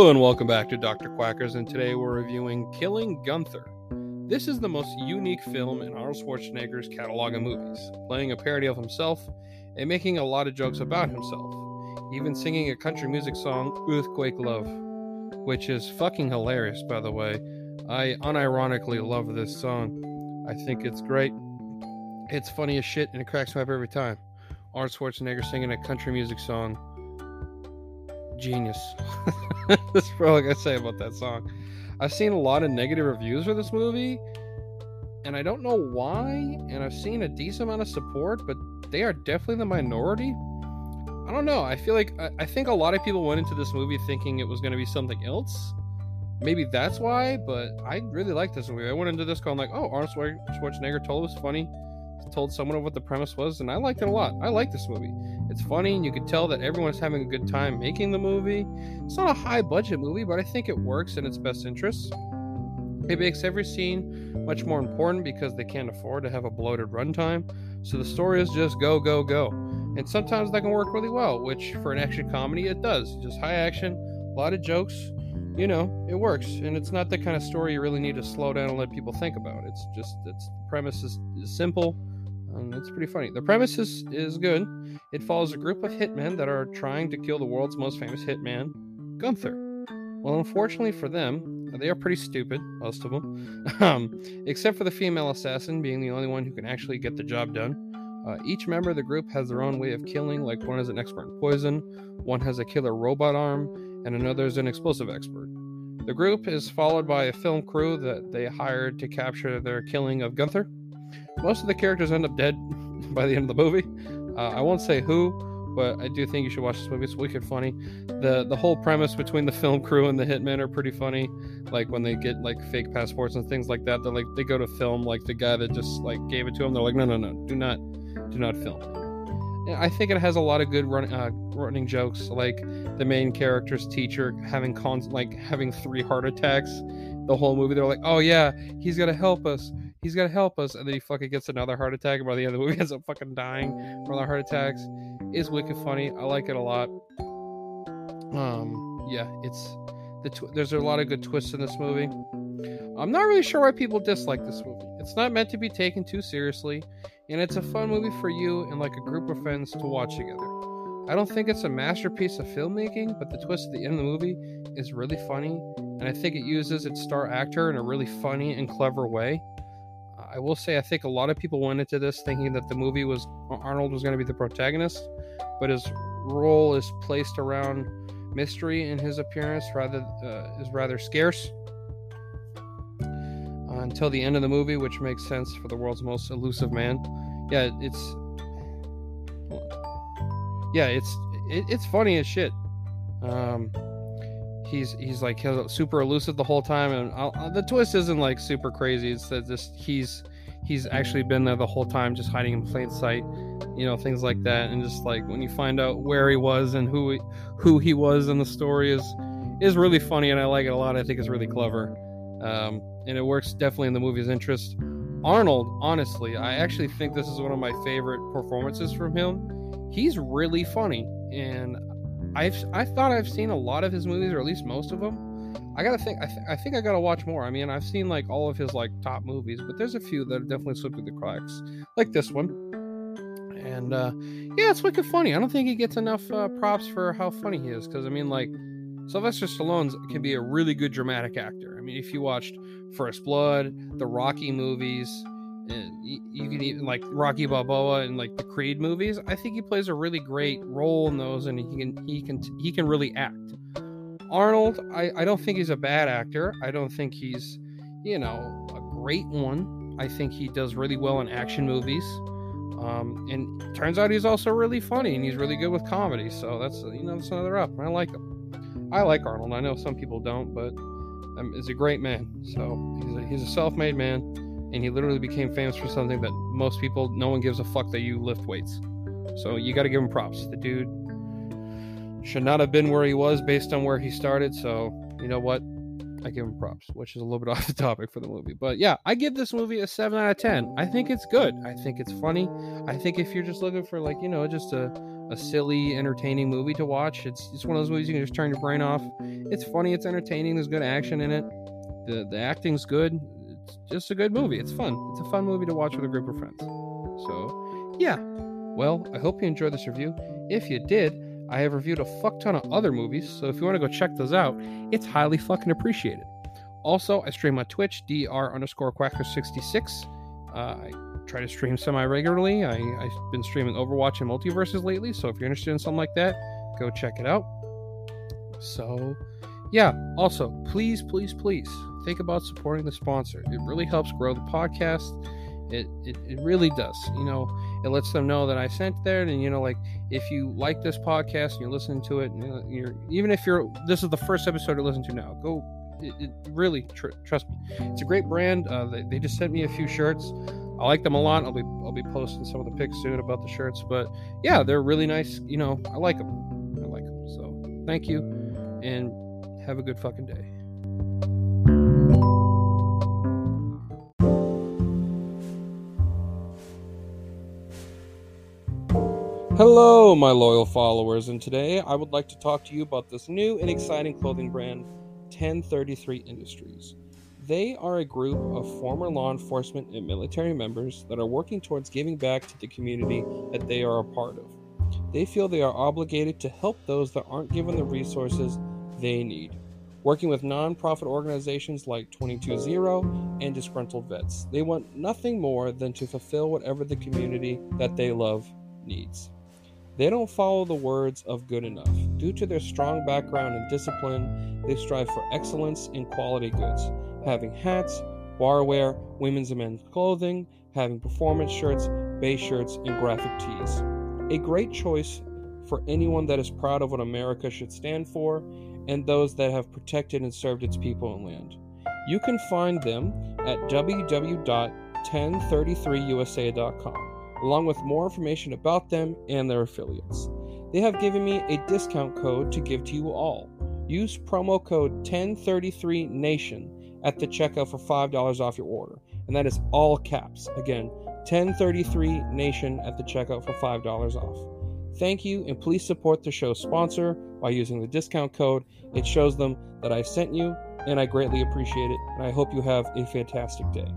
Hello and welcome back to Dr. Quackers, and today we're reviewing Killing Gunther. This is the most unique film in Arnold Schwarzenegger's catalog of movies, playing a parody of himself and making a lot of jokes about himself, even singing a country music song, Earthquake Love, which is fucking hilarious, by the way. I unironically love this song. I think it's great. It's funny as shit and it cracks me up every time. Arnold Schwarzenegger singing a country music song. Genius. That's probably what I say about that song. I've seen a lot of negative reviews for this movie, and I don't know why, and I've seen a decent amount of support, but they are definitely the minority. I don't know. I feel like I think a lot of people went into this movie thinking it was going to be something else. Maybe that's why, but I really like this movie. I went into this going like, oh, Arnold Schwarzenegger told it was funny, told someone what the premise was, and I liked it a lot. I like this movie. It's funny, and you can tell that everyone's having a good time making the movie. It's not a high budget movie, but I think it works in its best interests. It makes every scene much more important because they can't afford to have a bloated runtime, so the story is just go, go, go. And sometimes that can work really well, which for an action comedy, it does. Just high action, a lot of jokes, you know, it works. And it's not the kind of story you really need to slow down and let people think about. It's just, the premise is simple. It's pretty funny. The premise is good. It follows a group of hitmen that are trying to kill the world's most famous hitman, Gunther. Well, unfortunately for them, they are pretty stupid, most of them, except for the female assassin being the only one who can actually get the job done. Each member of the group has their own way of killing, like one is an expert in poison, one has a killer robot arm, and another is an explosive expert. The group is followed by a film crew that they hired to capture their killing of Gunther. Most of the characters end up dead by the end of the movie. I won't say who, but I do think you should watch this movie. It's wicked funny. The whole premise between the film crew and the hitmen are pretty funny. Like when they get like fake passports and things like that, they're like, they go to film like the guy that just like gave it to them. They're like, no, do not film. And I think it has a lot of good running jokes, like the main character's teacher having having three heart attacks the whole movie. They're like, oh yeah, he's gonna help us. He's gonna help us, and then he fucking gets another heart attack, and by the end of the movie ends up fucking dying from the heart attacks. It's wicked funny. I like it a lot. Yeah, it's there's a lot of good twists in this movie. I'm not really sure why people dislike this movie. It's not meant to be taken too seriously, and it's a fun movie for you and like a group of friends to watch together. I don't think it's a masterpiece of filmmaking, but the twist at the end of the movie is really funny, and I think it uses its star actor in a really funny and clever way. I will say, I think a lot of people went into this thinking that the movie was Arnold was going to be the protagonist, but his role is placed around mystery, and his appearance is rather scarce until the end of the movie, which makes sense for the world's most elusive man. Yeah, it's funny as shit. He's like super elusive the whole time, and the twist isn't like super crazy. It's that just he's actually been there the whole time, just hiding in plain sight, you know, things like that. And just like when you find out where he was and who he was in the story is really funny, and I like it a lot. I think it's really clever, and it works definitely in the movie's interest. Arnold, honestly, I actually think this is one of my favorite performances from him. He's really funny, and I thought I've seen a lot of his movies, or at least most of them. I think I gotta watch more. I mean, I've seen like all of his like top movies, but there's a few that have definitely slipped through the cracks, like this one. And yeah, it's wicked funny. I don't think he gets enough props for how funny he is, because I mean, like Sylvester Stallone can be a really good dramatic actor. I mean, if you watched First Blood, the Rocky movies, you can even like Rocky Balboa and like the Creed movies. I think he plays a really great role in those, and he can really act. Arnold, I don't think he's a bad actor. I don't think he's, you know, a great one. I think he does really well in action movies, and it turns out he's also really funny, and he's really good with comedy. So that's another up. I like him. I like Arnold. I know some people don't, but he's a great man. So he's a self-made man. And he literally became famous for something that most people, no one gives a fuck that you lift weights. So you got to give him props. The dude should not have been where he was based on where he started. So you know what? I give him props, which is a little bit off the topic for the movie. But yeah, I give this movie a 7 out of 10. I think it's good. I think it's funny. I think if you're just looking for like, you know, just a a silly, entertaining movie to watch. It's one of those movies you can just turn your brain off. It's funny, it's entertaining, there's good action in it. The acting's good. It's just a good movie. It's fun. It's a fun movie to watch with a group of friends. So, yeah. Well, I hope you enjoyed this review. If you did, I have reviewed a fuck ton of other movies, so if you want to go check those out, it's highly fucking appreciated. Also, I stream on Twitch, dr_quackers66. I try to stream semi-regularly. I've been streaming Overwatch and Multiverses lately, so if you're interested in something like that, go check it out. So, yeah. Also, please think about supporting the sponsor. It really helps grow the podcast. It really does. You know, it lets them know that I sent there. And, you know, like, if you like this podcast and you're listening to it, and this is the first episode you're listening to now, go. It really, trust me, it's a great brand. They just sent me a few shirts. I like them a lot. I'll be posting some of the pics soon about the shirts, but yeah, they're really nice. You know, I like them. So thank you, and have a good fucking day. Hello, my loyal followers, and today I would like to talk to you about this new and exciting clothing brand, 1033 Industries. They are a group of former law enforcement and military members that are working towards giving back to the community that they are a part of. They feel they are obligated to help those that aren't given the resources they need. Working with nonprofit organizations like 22 Zero and disgruntled vets, they want nothing more than to fulfill whatever the community that they love needs. They don't follow the words of good enough. Due to their strong background and discipline, they strive for excellence in quality goods, having hats, barware, women's and men's clothing, having performance shirts, base shirts, and graphic tees. A great choice for anyone that is proud of what America should stand for and those that have protected and served its people and land. You can find them at www.1033usa.com. along with more information about them and their affiliates. They have given me a discount code to give to you all. Use promo code 1033NATION at the checkout for $5 off your order. And that is all caps. Again, 1033NATION at the checkout for $5 off. Thank you, and please support the show's sponsor by using the discount code. It shows them that I sent you, and I greatly appreciate it, and I hope you have a fantastic day.